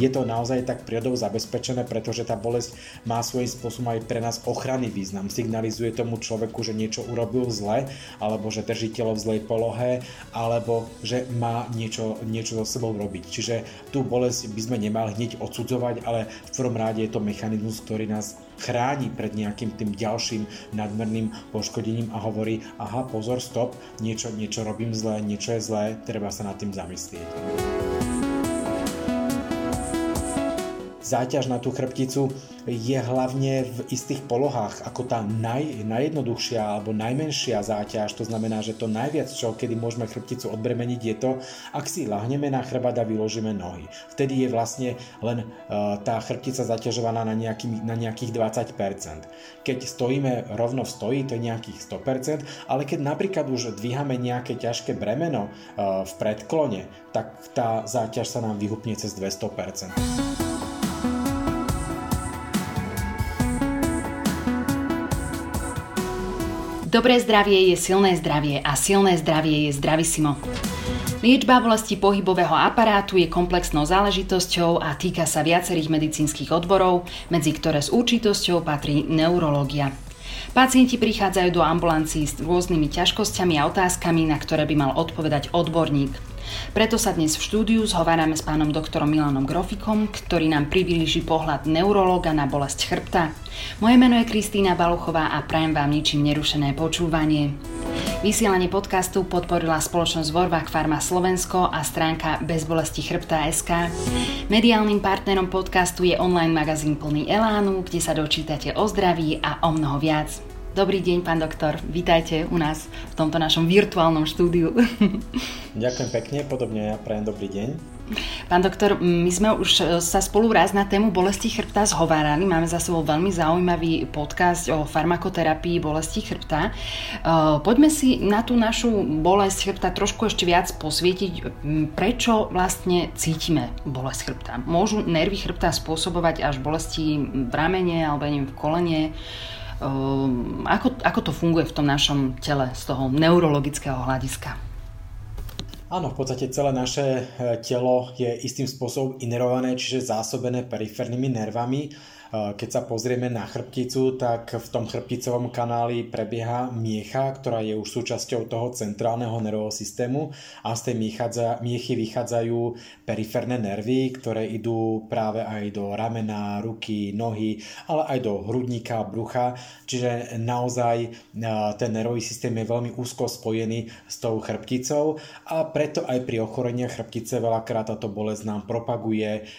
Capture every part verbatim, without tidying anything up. je to naozaj tak prírodou zabezpečené, pretože tá bolesť má svojím spôsobom aj pre nás ochranný význam. Signalizuje tomu človeku, že niečo urobil zle, alebo že drží telo v zlej polohe, alebo že má niečo, niečo so sebou robiť. Čiže tú bolesť by sme nemali hneď odsudzovať, ale v prvom rade je to mechanizmus, ktorý nás chráni pred nejakým tým ďalším nadmerným poškodením a hovorí, aha, pozor, stop, niečo, niečo robím zle, niečo je zlé, treba sa nad tým zamyslieť. Záťaž na tú chrbticu je hlavne v istých polohách, ako tá naj, najjednoduchšia alebo najmenšia záťaž, to znamená, že to najviac, čo kedy môžeme chrbticu odbremeniť, je to, ak si lahneme na chrbát a vyložíme nohy. Vtedy je vlastne len uh, tá chrbtica zaťažovaná na, nejaký, na nejakých dvadsať percent. Keď stojíme rovno v stoji, to je nejakých sto percent, ale keď napríklad už dvíhame nejaké ťažké bremeno uh, v predklone, tak tá záťaž sa nám vyhupne cez dvesto percent. Dobré zdravie je silné zdravie a silné zdravie je Zdravíssimo. Liečba bolesti pohybového aparátu je komplexnou záležitosťou a týka sa viacerých medicínskych odborov, medzi ktoré s určitosťou patrí neurológia. Pacienti prichádzajú do ambulancií s rôznymi ťažkosťami a otázkami, na ktoré by mal odpovedať odborník. Preto sa dnes v štúdiu zhovárame s pánom doktorom Milanom Grofíkom, ktorý nám priblíži pohľad neurológa na bolesť chrbta. Moje meno je Kristína Baluchová a prajem vám ničím nerušené počúvanie. Vysielanie podcastu podporila spoločnosť Worwag Pharma Slovensko a stránka Bezbolesti chrbta bodka es ká. Mediálnym partnerom podcastu je online magazín Plný Elánu, kde sa dočítate o zdraví a o mnoho viac. Dobrý deň, pán doktor. Vítajte u nás v tomto našom virtuálnom štúdiu. Ďakujem pekne, podobne ja prajem dobrý deň. Pán doktor, my sme už sa spolu raz na tému bolesti chrbta zhovárali. Máme za sebou veľmi zaujímavý podcast o farmakoterapii bolesti chrbta. Poďme si na tú našu bolesť chrbta trošku ešte viac posvietiť, prečo vlastne cítime bolesť chrbta. Môžu nervy chrbta spôsobovať až bolesti v ramene alebo neviem, v kolene. Uh, ako, ako to funguje v tom našom tele z toho neurologického hľadiska? Áno, v podstate celé naše telo je istým spôsobom inerované, čiže zásobené periférnymi nervami. Keď sa pozrieme na chrbticu, tak v tom chrbticovom kanáli prebieha miecha, ktorá je už súčasťou toho centrálneho nervového systému a z tej miechy vychádzajú periférne nervy, ktoré idú práve aj do ramena, ruky, nohy, ale aj do hrudníka, brucha. Čiže naozaj ten nervový systém je veľmi úzko spojený s tou chrbticou a preto aj pri ochoreniach chrbtice veľakrát táto bolesť nám propaguje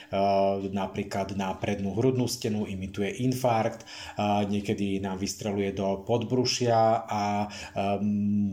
napríklad na prednú hrudnú stenu, imituje infarkt, niekedy nám vystreluje do podbrušia a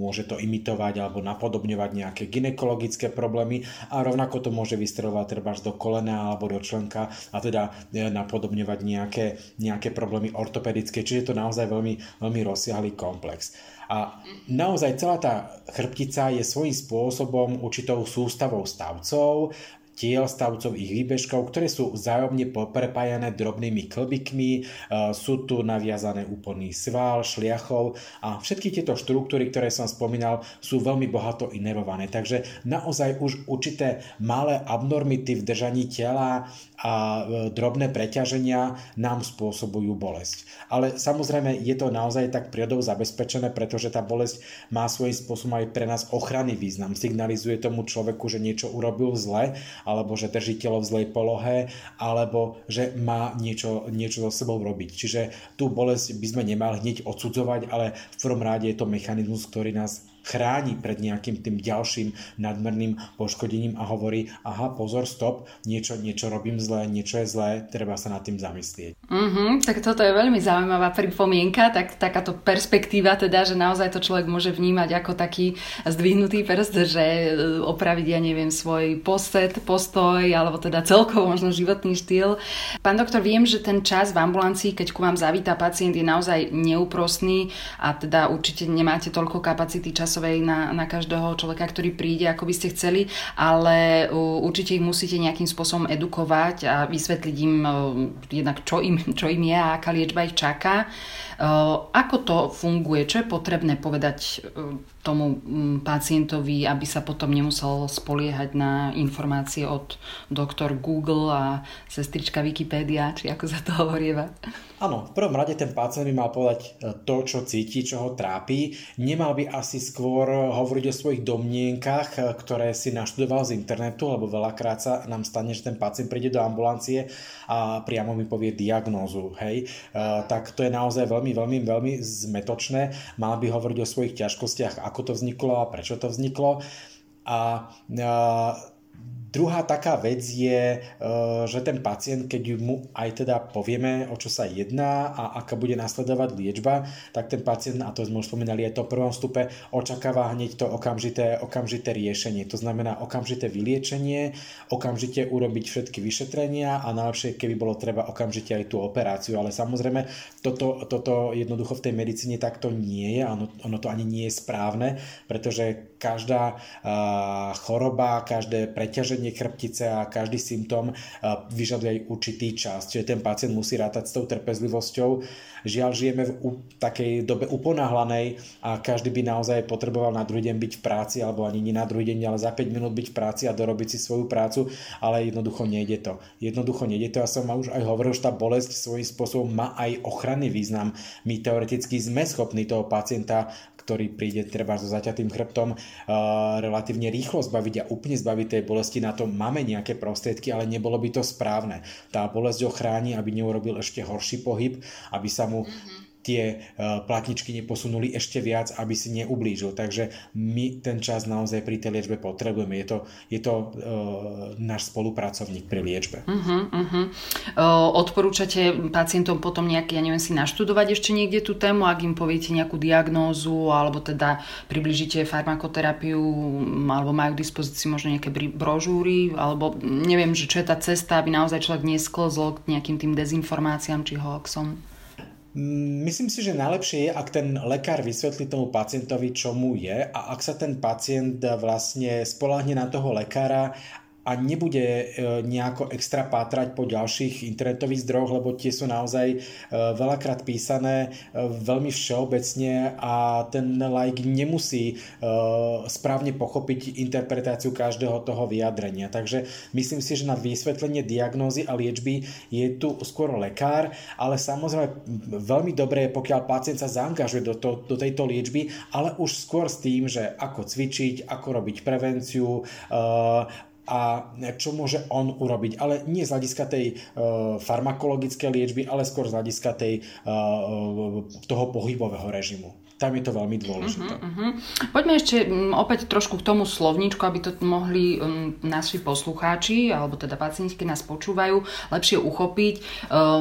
môže to imitovať alebo napodobňovať nejaké gynekologické problémy a rovnako to môže vystreľovať treba až do kolena alebo do členka a teda napodobňovať nejaké, nejaké problémy ortopedické, čiže je to naozaj veľmi, veľmi rozsiahlý komplex. A naozaj celá tá chrbtica je svojím spôsobom určitou sústavou stavcov, tiel, stavcov, ich výbežkov, ktoré sú vzájomne poprepájané drobnými klbikmi, e, sú tu naviazané úponný sval, šliachov a všetky tieto štruktúry, ktoré som spomínal, sú veľmi bohato inerované. Takže naozaj už určité malé abnormity v držaní tela a drobné preťaženia nám spôsobujú bolesť. Ale samozrejme je to naozaj tak prírodou zabezpečené, pretože tá bolesť má svojím spôsobom aj pre nás ochranný význam. Signalizuje tomu človeku, že niečo urobil zle, alebo že drží telo v zlej polohe, alebo že má niečo, niečo so sebou robiť. Čiže tú bolesť by sme nemali hneď odsudzovať, ale v prvom rade je to mechanizmus, ktorý nás chráni pred nejakým tým ďalším nadmerným poškodením a hovorí, aha, pozor, stop, niečo, niečo robím zle, niečo je zlé, treba sa nad tým zamyslieť. Mm-hmm, tak toto je veľmi zaujímavá pripomienka, tak, takáto perspektíva teda, že naozaj to človek môže vnímať ako taký zdvihnutý prst, že opraviť, ja neviem, svoj posed, postoj, alebo teda celkovo možno životný štýl. Pán doktor, viem, že ten čas v ambulancii, keď ku vám zavítá pacient, je naozaj neúprosný a teda určite nemáte toľko kapacity času Na, na každého človeka, ktorý príde, ako by ste chceli, ale uh, určite ich musíte nejakým spôsobom edukovať a vysvetliť im uh, jednak, čo im, čo im je a aká liečba ich čaká. Uh, ako to funguje? Čo je potrebné povedať uh, tomu pacientovi, aby sa potom nemusel spoliehať na informácie od doktor Google a sestrička Wikipédia, či ako sa to hovorieva. Áno, v prvom rade ten pacient by mal povedať to, čo cíti, čo ho trápi. Nemal by asi skôr hovoriť o svojich domnienkach, ktoré si naštudoval z internetu, lebo veľakrát sa nám stane, že ten pacient príde do ambulancie a priamo mi povie diagnózu. Hej? Tak to je naozaj veľmi, veľmi, veľmi zmetočné. Mal by hovoriť o svojich ťažkostiach, ako to vzniklo a prečo to vzniklo. A... a Druhá taká vec je, že ten pacient, keď mu aj teda povieme, o čo sa jedná a aká bude nasledovať liečba, tak ten pacient, a to sme už spomínali aj to v prvom stupe, očakáva hneď to okamžité, okamžité riešenie. To znamená okamžité vyliečenie, okamžite urobiť všetky vyšetrenia a najlepšie, keby bolo treba okamžite aj tú operáciu. Ale samozrejme, toto, toto jednoducho v tej medicíne takto nie je, ono, ono to ani nie je správne, pretože každá uh, choroba, každé preťaženie chrbtice a každý symptóm vyžaduje aj určitý čas. Čiže ten pacient musí rátať s tou trpezlivosťou. Žiaľ, žijeme v takej dobe uponáhlanej a každý by naozaj potreboval na druhý deň byť v práci, alebo ani nie na druhý deň, ale za päť minút byť v práci a dorobiť si svoju prácu, ale jednoducho nejde to. Jednoducho nejde to. Ja som už aj hovoril, že tá bolesť svojím spôsobom má aj ochranný význam. My teoreticky sme schopní toho pacienta, ktorý príde treba so zaťatým chrbtom, uh, relatívne rýchlo zbaviť a úplne zbaviť tej bolesti. Na to máme nejaké prostriedky, ale nebolo by to správne. Tá bolesť ho chráni, aby neurobil ešte horší pohyb, aby sa mu tie uh, platničky neposunuli ešte viac, aby si neublížil. Takže my ten čas naozaj pri tej liečbe potrebujeme. Je to, je to uh, náš spolupracovník pri liečbe. Uh-huh, uh-huh. Uh, odporúčate pacientom potom nejaké, ja neviem, si naštudovať ešte niekde tú tému, ak im poviete nejakú diagnózu, alebo teda približíte farmakoterapiu, alebo majú k dispozícii možno nejaké brožúry, alebo neviem, že čo je tá cesta, aby naozaj človek nesklzol k nejakým tým dezinformáciám či hoaxom. Myslím si, že najlepšie je, ak ten lekár vysvetlí tomu pacientovi, čo mu je, a ak sa ten pacient vlastne spoľahne na toho lekára a nebude nejako extra pátrať po ďalších internetových zdrojoch, lebo tie sú naozaj veľakrát písané veľmi všeobecne a ten laik nemusí správne pochopiť interpretáciu každého toho vyjadrenia. Takže myslím si, že na vysvetlenie diagnózy a liečby je tu skôr lekár, ale samozrejme veľmi dobré je, pokiaľ pacient sa zaangažuje do, to, do tejto liečby, ale už skôr s tým, že ako cvičiť, ako robiť prevenciu, a čo môže on urobiť. Ale nie z hľadiska tej e, farmakologickej liečby, ale skôr z hľadiska tej, e, toho pohybového režimu. Tam je to veľmi dôležité. Uh-huh, uh-huh. Poďme ešte m, opäť trošku k tomu slovníčku, aby to mohli m, naši poslucháči, alebo teda pacienti, keď nás počúvajú, lepšie uchopiť. E,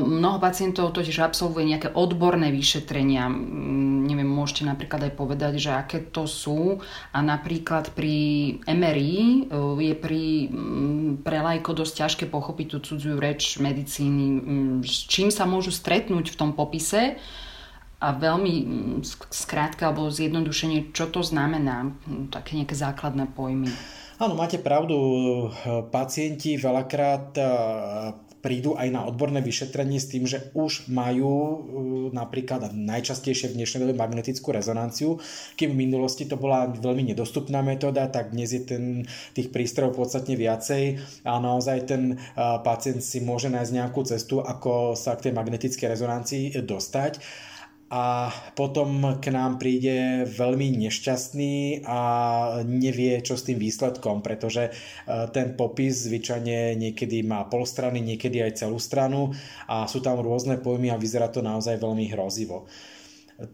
mnoho pacientov totiž absolvuje nejaké odborné vyšetrenia. M, neviem, môžete napríklad aj povedať, že aké to sú. A napríklad pri em er í je pri pre lajko dosť ťažké pochopiť tú cudziu reč medicíny, s čím sa môžu stretnúť v tom popise a veľmi skrátka alebo zjednodušenie, čo to znamená, také nejaké základné pojmy. Áno, máte pravdu, pacienti veľakrát prídu aj na odborné vyšetrenie s tým, že už majú napríklad najčastejšie v dnešnej dobe magnetickú rezonanciu. Kým v minulosti to bola veľmi nedostupná metóda, tak dnes je ten, tých prístrojov podstatne viacej a naozaj ten pacient si môže nájsť nejakú cestu, ako sa k tej magnetickej rezonancii dostať. A potom k nám príde veľmi nešťastný a nevie, čo s tým výsledkom, pretože ten popis zvyčajne niekedy má pol strany, niekedy aj celú stranu a sú tam rôzne pojmy a vyzerá to naozaj veľmi hrozivo.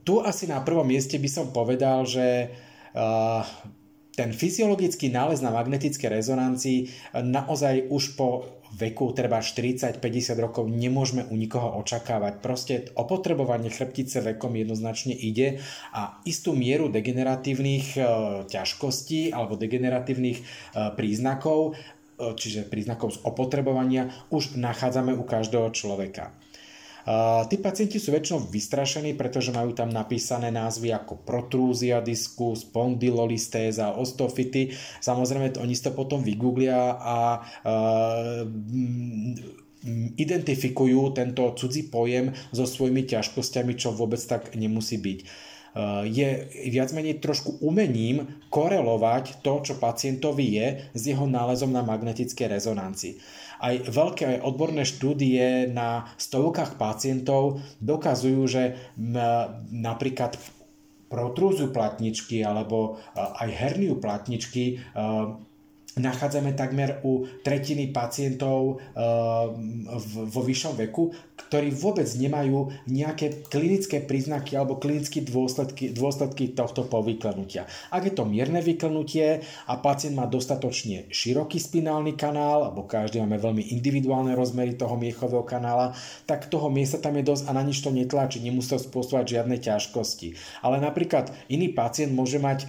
Tu asi na prvom mieste by som povedal, že uh, ten fyziologický nález na magnetické rezonancii naozaj už po veku treba štyridsať až päťdesiat rokov nemôžeme u nikoho očakávať. Proste opotrebovanie chrbtice vekom jednoznačne ide a istú mieru degeneratívnych e, ťažkostí alebo degeneratívnych e, príznakov, e, čiže príznakov z opotrebovania, už nachádzame u každého človeka. Uh, tí pacienti sú väčšinou vystrašení, pretože majú tam napísané názvy ako protrúzia disku, spondylolistéza, osteofity. Samozrejme, to oni to potom vygooglia a uh, m, m, identifikujú tento cudzí pojem so svojimi ťažkosťami, čo vôbec tak nemusí byť. je viac menej trošku umením korelovať to, čo pacientovi je, s jeho nálezom na magnetickej rezonancii. Aj veľké aj odborné štúdie na stovkách pacientov dokazujú, že napríklad protrúziu platničky alebo aj herniu platničky nachádzame takmer u tretiny pacientov vo vyššom veku, ktorí vôbec nemajú nejaké klinické príznaky alebo klinické dôsledky, dôsledky tohto povyklenutia. Ak je to mierne vyklnutie a pacient má dostatočne široký spinálny kanál, alebo každý máme veľmi individuálne rozmery toho miechového kanála, tak toho miesta tam je dosť a na nič to netlačí, nemusí to spôsobovať žiadne ťažkosti. Ale napríklad iný pacient môže mať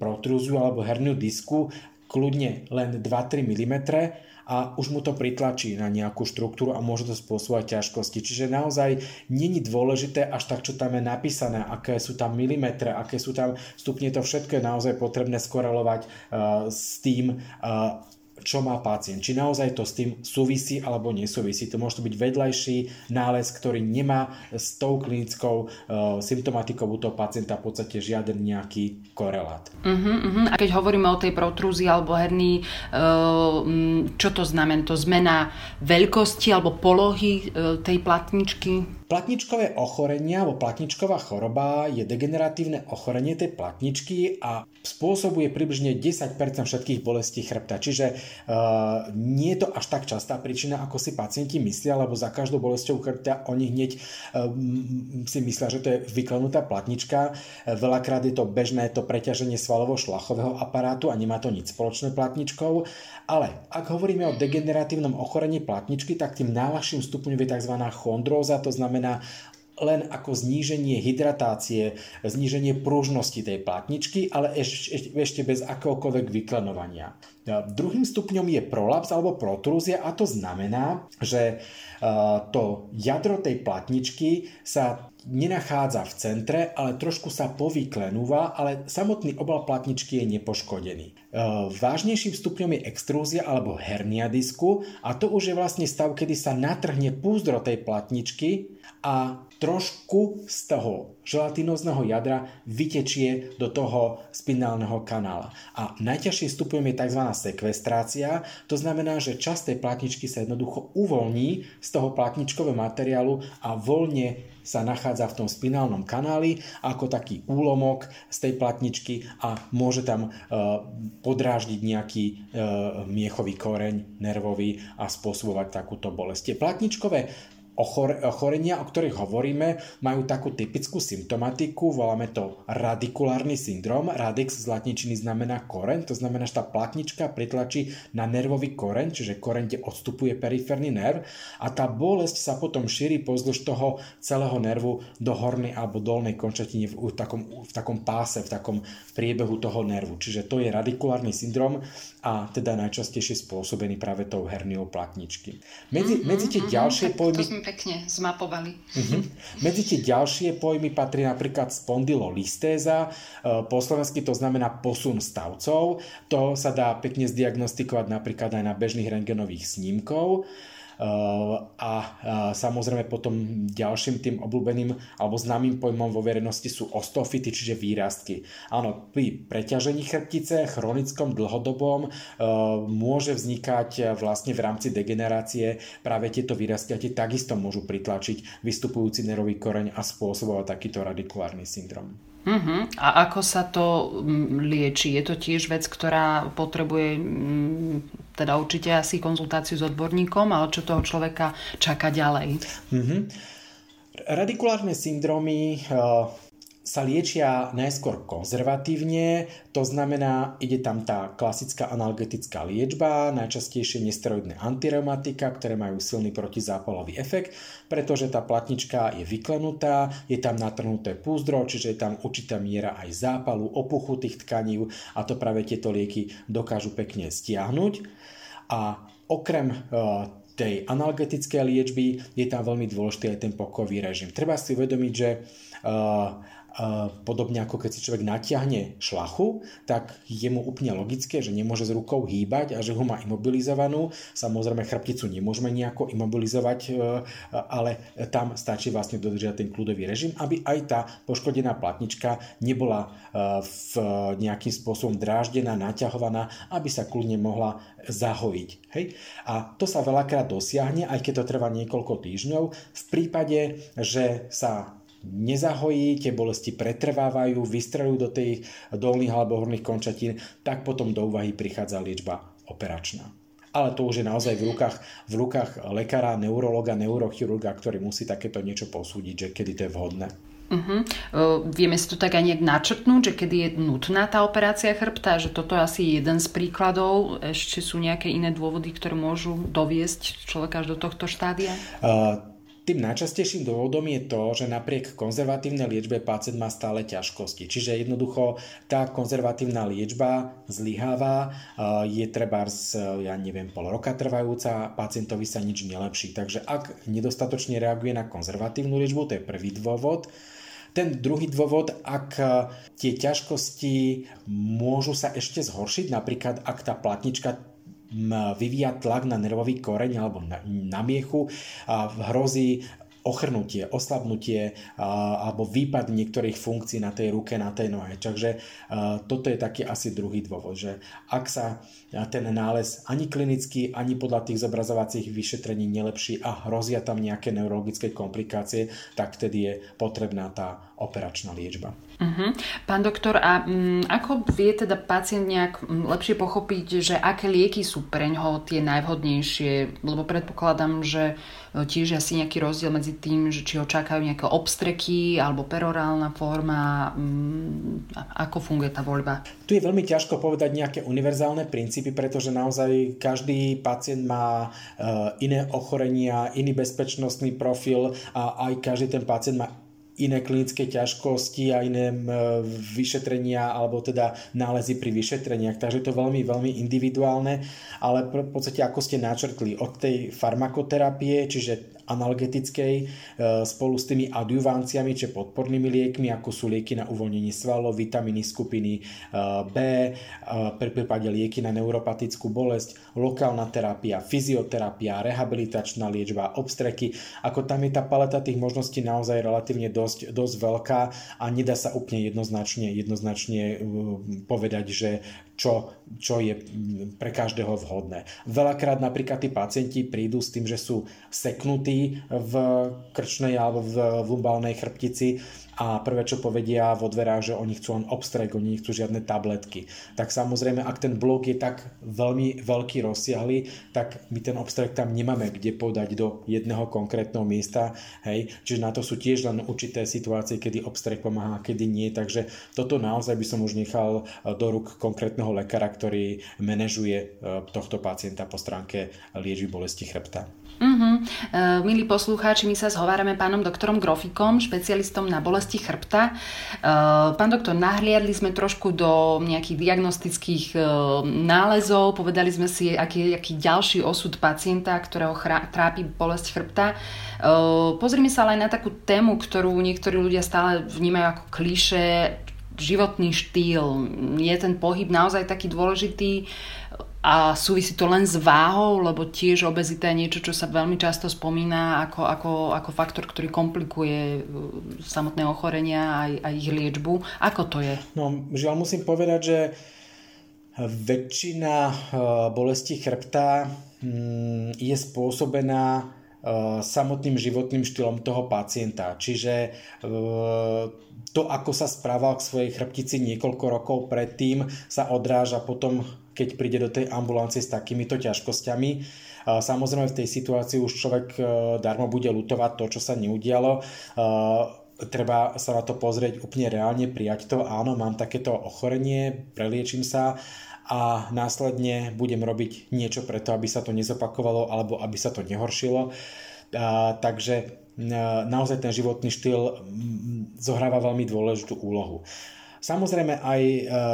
protrúziu alebo herniu disku kľudne len dva až tri milimetre a už mu to pritlačí na nejakú štruktúru a môže to spôsobovať ťažkosti. Čiže naozaj nie je dôležité až tak, čo tam je napísané, aké sú tam milimetre, aké sú tam stupne, to všetko je naozaj potrebné skorelovať uh, s tým, uh, čo má pacient. Či naozaj to s tým súvisí alebo nesúvisí. To môže byť vedľajší nález, ktorý nemá s tou klinickou uh, symptomatikou u toho pacienta v podstate žiaden nejaký korelát. Uh-huh, uh-huh. A keď hovoríme o tej protrúzii alebo herní, uh, čo to znamená? To zmena veľkosti alebo polohy uh, tej platničky? Platničkové ochorenia alebo platničková choroba je degeneratívne ochorenie tej platničky a spôsobuje približne desať percent všetkých bolestí chrbta. Čiže uh, nie je to až tak častá príčina, ako si pacienti myslia, lebo za každou bolesťou chrbta oni hneď uh, si myslia, že to je vyklenutá platnička. Veľakrát je to bežné to preťaženie svalovo-šlachového aparátu a nemá to nič spoločné platničkou. Ale ak hovoríme o degeneratívnom ochorení platničky, tak tým najľahším stupňom je tzv. chondróza, to znamená znamená len ako zníženie hydratácie, zníženie pružnosti tej platničky, ale ešte, ešte bez akéhokoľvek vyklenovania. Druhým stupňom je prolaps alebo protrúzia a to znamená, že to jadro tej platničky sa nenachádza v centre, ale trošku sa povyklenúva, ale samotný obal platničky je nepoškodený. Vážnejším stupňom je extrúzia alebo hernia disku a to už je vlastne stav, kedy sa natrhne púzdro tej platničky a trošku z toho želatinózneho jadra vytečie do toho spinálneho kanála. A najťažším stupňom je tzv. Sekvestrácia, to znamená, že časť tej platničky sa jednoducho uvoľní z toho platničkového materiálu a voľne sa nachádza v tom spinálnom kanáli ako taký úlomok z tej platničky a môže tam e, podráždiť nejaký e, miechový koreň nervový a spôsobovať takúto bolesť. Tie platničkové ochor- ochorenia, o ktorých hovoríme, majú takú typickú symptomatiku, voláme to radikulárny syndrom. Radix z latinčiny znamená koreň, to znamená, že tá platnička pritlačí na nervový koreň, čiže koreň, kde odstupuje periférny nerv a tá bolesť sa potom šíri pozdĺž toho celého nervu do hornej alebo dolnej končatiny v takom, v takom páse, v takom priebehu toho nervu. Čiže to je radikulárny syndrom a teda najčastejšie spôsobený práve tou herniou platničky. Medzi, mm-hmm, medzi tie mm-hmm, ďalšie pojmy... pekne zmapovali. Uh-huh. Medzi tie ďalšie pojmy patrí napríklad spondylolistéza, po slovensky to znamená posun stavcov, to sa dá pekne zdiagnostikovať napríklad aj na bežných rentgenových snímkov. A samozrejme potom ďalším tým obľúbeným alebo známym pojmom vo verejnosti sú osteofity, čiže výrastky. Áno, pri preťažení chrbtice, chronickom, dlhodobom môže vznikať vlastne v rámci degenerácie práve tieto výrastky a tie takisto môžu pritlačiť vystupujúci nervový koreň a spôsobovať takýto radikulárny syndrom. Uh-huh. A ako sa to lieči? Je to tiež vec, ktorá potrebuje teda určite asi konzultáciu s odborníkom, ale čo toho človeka čaká ďalej? Uh-huh. Radikulárne syndromy uh, sa liečia najskôr konzervatívne, to znamená, ide tam tá klasická analgetická liečba, najčastejšie nesteroidné antireumatika, ktoré majú silný protizápalový efekt, pretože tá platnička je vyklenutá, je tam natrhnuté púzdro, čiže je tam určitá miera aj zápalu, opuchu tých tkaní a to práve tieto lieky dokážu pekne stiahnuť. A okrem e, tej analgetickej liečby je tam veľmi dôležitý aj ten pokojový režim. Treba si uvedomiť, že e, Podobne ako keď si človek natiahne šlachu, tak je mu úplne logické, že nemôže s rukou hýbať a že ho má imobilizovanú. Samozrejme chrbticu nemôžeme nejako imobilizovať, ale tam stačí vlastne dodržiať ten kľudový režim, aby aj tá poškodená platnička nebola v nejakým spôsobom dráždená, naťahovaná, aby sa kľudne mohla zahojiť. Hej? A to sa veľakrát dosiahne, aj keď to trvá niekoľko týždňov. V prípade, že sa nezahojí, tie bolesti pretrvávajú, vystreľujú do tých dolných alebo horných končatín, tak potom do úvahy prichádza liečba operačná. Ale to už je naozaj v rukách, v rukách lekára, neurologa, neurochirurga, ktorý musí takéto niečo posúdiť, že kedy to je vhodné. Uh-huh. Uh, vieme si to tak aj nejak načrtnúť, že kedy je nutná tá operácia chrbta, že toto je asi jeden z príkladov. Ešte sú nejaké iné dôvody, ktoré môžu doviesť človeka až do tohto štádia? Uh, Tým najčastejším dôvodom je to, že napriek konzervatívnej liečbe pacient má stále ťažkosti. Čiže jednoducho tá konzervatívna liečba zlyháva, je trebárs, ja neviem, pol roka trvajúca, pacientovi sa nič nelepší. Takže ak nedostatočne reaguje na konzervatívnu liečbu, to je prvý dôvod. Ten druhý dôvod, ak tie ťažkosti môžu sa ešte zhoršiť, napríklad ak tá platnička vyvíja tlak na nervový koreň alebo na, na miechu a hrozí ochrnutie, oslabnutie a, alebo výpad niektorých funkcií na tej ruke, na tej nohe. Takže a, toto je taký asi druhý dôvod, že ak sa ten nález ani klinicky, ani podľa tých zobrazovacích vyšetrení nelepší a hrozia tam nejaké neurologické komplikácie, tak vtedy je potrebná tá operačná liečba. Uh-huh. Pán doktor, a um, ako vie teda pacient nejak lepšie pochopiť, že aké lieky sú preňho tie najvhodnejšie? Lebo predpokladám, že tiež asi nejaký rozdiel medzi tým, že či ho čakajú nejaké obstreky alebo perorálna forma. Um, ako funguje tá voľba? Tu je veľmi ťažko povedať nejaké univerzálne princípy, pretože naozaj každý pacient má uh, iné ochorenia, iný bezpečnostný profil a aj každý ten pacient má iné klinické ťažkosti a iné vyšetrenia alebo teda nálezy pri vyšetreniach. Takže to je veľmi, veľmi individuálne, ale v podstate ako ste načrtli od tej farmakoterapie, čiže analgetickej spolu s tými adjuvanciami, či podpornými liekmi, ako sú lieky na uvoľnenie svalov, vitamíny skupiny B, pri prípade lieky na neuropatickú bolesť, lokálna terapia, fyzioterapia, rehabilitačná liečba, obstreky. Ako tam je tá paleta tých možností naozaj relatívne dosť, dosť veľká a nedá sa úplne jednoznačne, jednoznačne povedať, že Čo, čo je pre každého vhodné. Veľakrát napríklad tí pacienti prídu s tým, že sú seknutí v krčnej alebo v lumbálnej chrbtici a prvé, čo povedia vo dverách, že oni chcú len obstrek, oni nechcú žiadne tabletky. Tak samozrejme, ak ten blok je tak veľmi veľký, rozsiahly, tak my ten obstrek tam nemáme kde podať do jedného konkrétneho miesta. Hej. Čiže na to sú tiež len určité situácie, kedy obstrek pomáha, kedy nie. Takže toto naozaj by som už nechal do rúk konkrétneho lekára, ktorý manažuje tohto pacienta po stránke liečby bolesti chrbta. Uh-huh. Uh, milí poslucháči, my sa zhovárame pánom doktorom Grofíkom, špecialistom na bolesti chrbta. Uh, pán doktor, nahliadli sme trošku do nejakých diagnostických uh, nálezov, povedali sme si, aký je ďalší osud pacienta, ktorého chrá, trápi bolesť chrbta. Uh, pozrime sa ale aj na takú tému, ktorú niektorí ľudia stále vnímajú ako klišé, životný štýl. Je ten pohyb naozaj taký dôležitý a súvisí to len s váhou, lebo tiež obezita je niečo, čo sa veľmi často spomína ako, ako, ako faktor, ktorý komplikuje samotné ochorenia aj, aj ich liečbu. Ako to je? No, žiaľ musím povedať, že väčšina bolesti chrbta je spôsobená samotným životným štýlom toho pacienta. Čiže to, ako sa správal k svojej chrbtici niekoľko rokov predtým, sa odráža potom, keď príde do tej ambulancie s takýmito ťažkosťami. Samozrejme v tej situácii už človek darmo bude ľutovať to, čo sa neudialo. Treba sa na to pozrieť úplne reálne, prijať to. Áno, mám takéto ochorenie, preliečím sa a následne budem robiť niečo preto, aby sa to nezopakovalo alebo aby sa to nehoršilo. A, takže naozaj ten životný štýl zohráva veľmi dôležitú úlohu. Samozrejme aj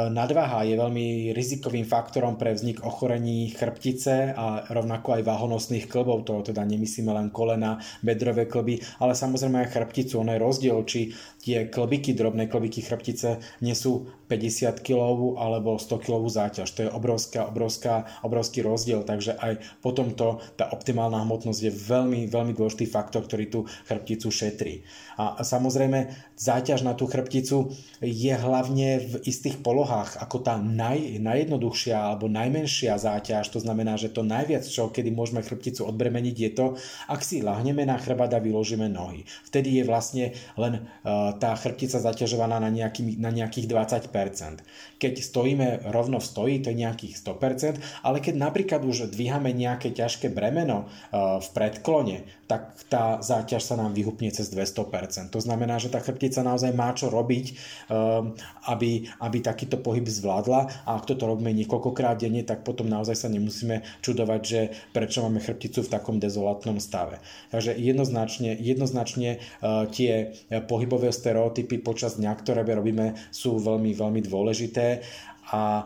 nadváha je veľmi rizikovým faktorom pre vznik ochorení chrbtice a rovnako aj váhonosných klbov, to teda nemyslíme len kolena, bedrové klby, ale samozrejme aj chrbticu. Ono je rozdiel, či tie klbiky, drobné klbiky chrbtice nesú päťdesiat kilovú alebo sto kilovú záťaž. To je obrovská, obrovská, obrovský rozdiel, takže aj po tomto tá optimálna hmotnosť je veľmi, veľmi dôležitý faktor, ktorý tú chrbticu šetrí. A samozrejme záťaž na tú chrbticu je hlavne v istých polohách, ako tá naj, najjednoduchšia alebo najmenšia záťaž, to znamená, že to najviac, čo kedy môžeme chrbticu odbremeniť, je to, ak si ľahneme na chrbát a vyložíme nohy. Vtedy je vlastne len uh, tá chrbtica zaťažovaná na, nejaký, na nejakých dvadsať percent. Keď stojíme rovno v stoji, to je nejakých sto percent, ale keď napríklad už dvíhame nejaké ťažké bremeno uh, v predklone, tak tá záťaž sa nám vyhupne cez dvesto percent. To znamená, že tá chrbtica naozaj má čo robiť, um, Aby, aby takýto pohyb zvládla, a ak toto robíme niekoľkokrát denne, tak potom naozaj sa nemusíme čudovať, že prečo máme chrbticu v takom dezolátnom stave. Takže jednoznačne, jednoznačne uh, tie pohybové stereotypy počas dňa, ktoré robíme, sú veľmi, veľmi dôležité. A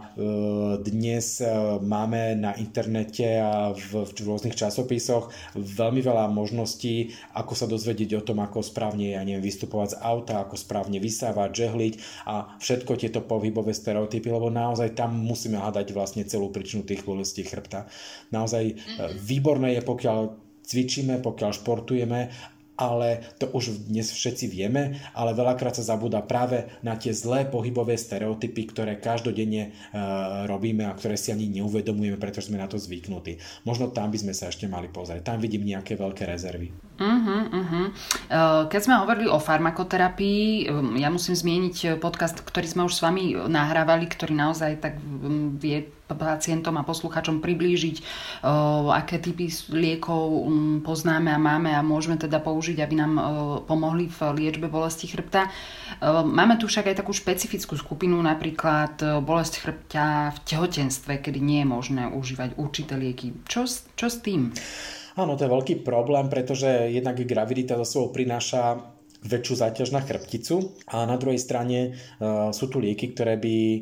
dnes máme na internete a v, v rôznych časopisoch veľmi veľa možností, ako sa dozvedieť o tom, ako správne, ja neviem, vystupovať z auta, ako správne vysávať, žehliť a všetko tieto pohybové stereotypy, lebo naozaj tam musíme hľadať vlastne celú príčinu tých bolestí chrbta. Naozaj mm-hmm. výborné je, pokiaľ cvičíme, pokiaľ športujeme, ale to už dnes všetci vieme, ale veľakrát sa zabúda práve na tie zlé pohybové stereotypy, ktoré každodenne e, robíme a ktoré si ani neuvedomujeme, pretože sme na to zvyknutí. Možno tam by sme sa ešte mali pozrieť. Tam vidím nejaké veľké rezervy. Uh-huh, uh-huh. Keď sme hovorili o farmakoterapii, ja musím zmieniť podcast, ktorý sme už s vami nahrávali, ktorý naozaj tak vie pacientom a posluchačom priblížiť, aké typy liekov poznáme a máme a môžeme teda použiť, aby nám pomohli v liečbe bolesti chrbta. Máme tu však aj takú špecifickú skupinu, napríklad bolesť chrbta v tehotenstve, kedy nie je možné užívať určité lieky. Čo, čo s tým? Áno, to je veľký problém, pretože jednak gravidita za sebou prináša väčšiu záťaž na chrbticu a na druhej strane e, sú tu lieky, ktoré by e,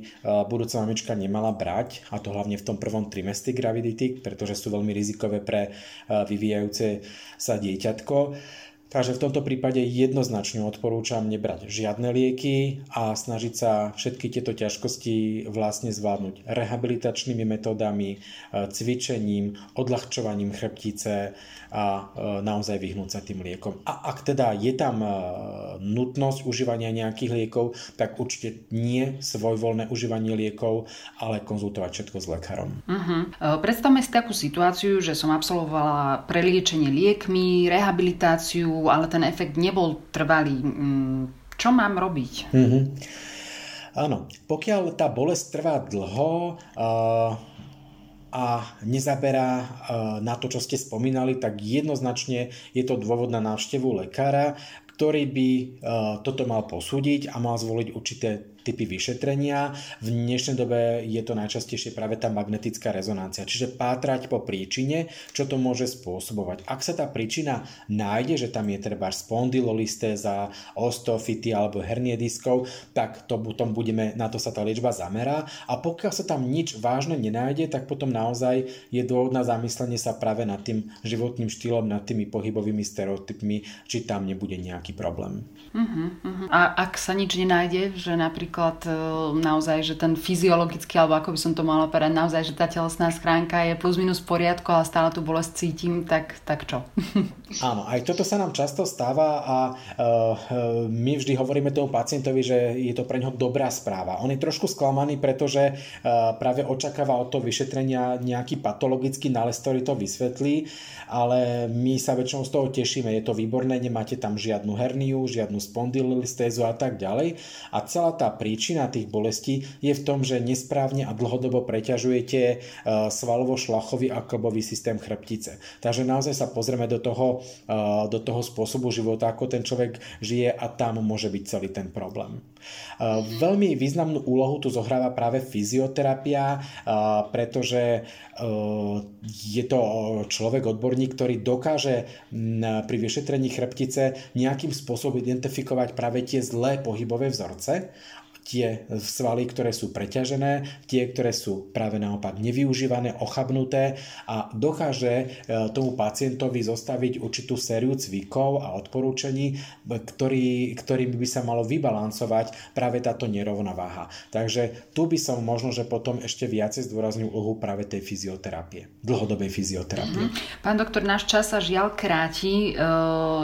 budúca mamička nemala brať, a to hlavne v tom prvom trimestri gravidity, pretože sú veľmi rizikové pre e, vyvíjajúce sa dieťatko. Takže v tomto prípade jednoznačne odporúčam nebrať žiadne lieky a snažiť sa všetky tieto ťažkosti vlastne zvládnuť rehabilitačnými metódami, cvičením, odľahčovaním chrbtice a naozaj vyhnúť sa tým liekom. A ak teda je tam nutnosť užívania nejakých liekov, tak určite nie svojvoľné užívanie liekov, ale konzultovať všetko s lekárom. Uh-huh. Predstavme si takú situáciu, že som absolvovala preliečenie liekmi, rehabilitáciu, ale ten efekt nebol trvalý. Čo mám robiť? Mm-hmm. Áno, pokiaľ tá bolesť trvá dlho uh, a nezaberá uh, na to, čo ste spomínali, tak jednoznačne je to dôvod na návštevu lekára, ktorý by uh, toto mal posúdiť a mal zvoliť určité typy vyšetrenia. V dnešnej dobe je to najčastejšie práve tá magnetická rezonancia, čiže pátrať po príčine, čo to môže spôsobovať. Ak sa tá príčina nájde, že tam je treba spondylolistéza, osteofity alebo hernie diskov, tak to potom budeme, na to sa tá liečba zamerá, a pokiaľ sa tam nič vážne nenájde, tak potom naozaj je dôvod na zamyslenie sa práve nad tým životným štýlom, nad tými pohybovými stereotypmi, či tam nebude nejaký problém. Uh-huh, uh-huh. A ak sa nič nenájde, že napríklad naozaj, že ten fyziologický, alebo ako by som to mala povedať, naozaj, že tá telesná schránka je plus minus v poriadku, ale stále tú bolesť cítim, tak, tak čo? Áno, aj toto sa nám často stáva a uh, my vždy hovoríme tomu pacientovi, že je to pre ňoho dobrá správa. On je trošku sklamaný, pretože uh, práve očakáva od toho vyšetrenia nejaký patologický nález, ktorý to vysvetlí, ale my sa väčšinou z toho tešíme. Je to výborné, nemáte tam žiadnu herniu, žiadnu spondylolistézu a tak ďalej. A celá tá príčina tých bolestí je v tom, že nesprávne a dlhodobo preťažujete svalovo-šlachový a klbový systém chrbtice. Takže naozaj sa pozrieme do toho, do toho spôsobu života, ako ten človek žije, a tam môže byť celý ten problém. Veľmi významnú úlohu tu zohráva práve fyzioterapia, pretože je to človek, odborník, ktorý dokáže pri vyšetrení chrbtice nejakým spôsobom identifikovať práve tie zlé pohybové vzorce. tie svaly, ktoré sú preťažené, tie, ktoré sú práve naopak nevyužívané, ochabnuté, a dokáže tomu pacientovi zostaviť určitú sériu cvikov a odporúčení, ktorý, ktorým by sa malo vybalancovať práve táto nerovnováha. Takže tu by som možno, že potom ešte viacej zdôraznil úlohu práve tej fyzioterapie, dlhodobej fyzioterapie. Mm-hmm. Pán doktor, náš čas sa žiaľ kráti.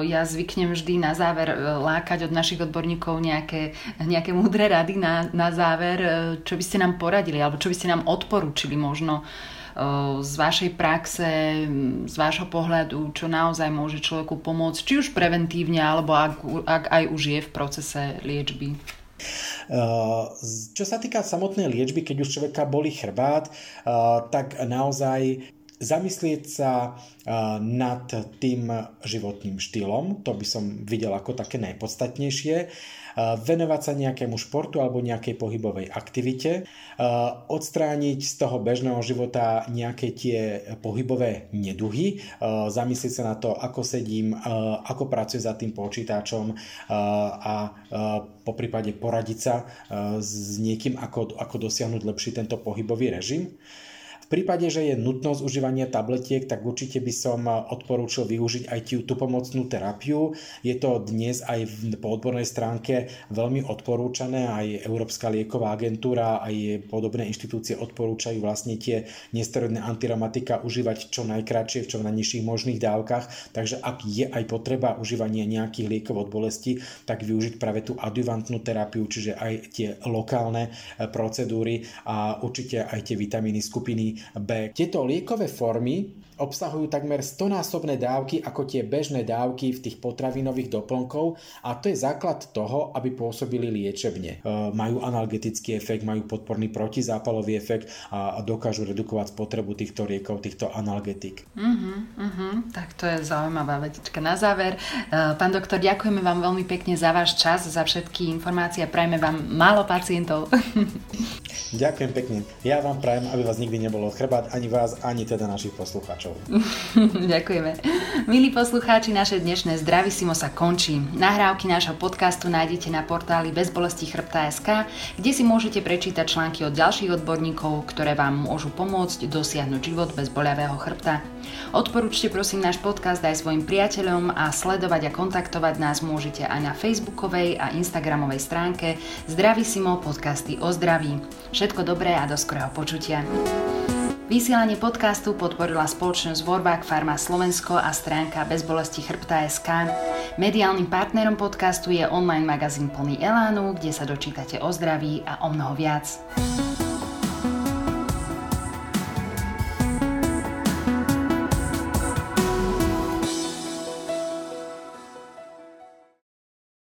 Ja zvyknem vždy na záver lákať od našich odborníkov nejaké, nejaké múdre rady na, na záver, čo by ste nám poradili alebo čo by ste nám odporúčili možno z vašej praxe, z vášho pohľadu, čo naozaj môže človeku pomôcť, či už preventívne, alebo ak, ak aj už je v procese liečby. Čo sa týka samotnej liečby, keď už človeka bolí chrbát, tak naozaj zamyslieť sa nad tým životným štýlom, to by som videl ako také najpodstatnejšie, venovať sa nejakému športu alebo nejakej pohybovej aktivite, odstrániť z toho bežného života nejaké tie pohybové neduhy, zamyslieť sa na to, ako sedím, ako pracujem za tým počítačom, a poprípade poradiť sa s niekým, ako, ako dosiahnuť lepší tento pohybový režim. V prípade, že je nutnosť užívania tabletiek, tak určite by som odporúčil využiť aj tú pomocnú terapiu. Je to dnes aj po odbornej stránke veľmi odporúčané. Aj Európska lieková agentúra, aj podobné inštitúcie odporúčajú vlastne tie nesteroidné antiromatika užívať čo najkratšie, v čo najnižších možných dávkach. Takže ak je aj potreba užívania nejakých liekov od bolesti, tak využiť práve tú adjuvantnú terapiu, čiže aj tie lokálne procedúry a určite aj tie vitamíny skupiny B. Tieto liekové formy obsahujú takmer stonásobné dávky ako tie bežné dávky v tých potravinových doplnkov, a to je základ toho, aby pôsobili liečebne. E, majú analgetický efekt, majú podporný protizápalový efekt a, a dokážu redukovať spotrebu týchto liekov, týchto analgetík. Uh-huh, uh-huh. Tak to je zaujímavá vedička na záver. E, pán doktor, ďakujeme vám veľmi pekne za váš čas, za všetky informácie a prajme vám málo pacientov. Ďakujem pekne. Ja vám prajem, aby vás nikdy nebolo chrbát, ani vás, ani teda našich poslucháčov. Ďakujeme. Milí poslucháči, naše dnešné Zdravíssimo sa končí. Nahrávky nášho podcastu nájdete na portáli Bezbolesti chrbta bodka es ká, kde si môžete prečítať články od ďalších odborníkov, ktoré vám môžu pomôcť dosiahnuť život bez boľavého chrbta. Odporúčte prosím náš podcast aj svojim priateľom a sledovať a kontaktovať nás môžete aj na facebookovej a instagramovej stránke Zdravíssimo podcasty o zdraví. Všetko dobré a do skorého počutia. Vysielanie podcastu podporila spoločnosť Worwag Pharma Slovensko a stránka Bezbolesti chrbta bodka es ká. Mediálnym partnerom podcastu je online magazín Plný Elánu, kde sa dočítate o zdraví a o mnoho viac.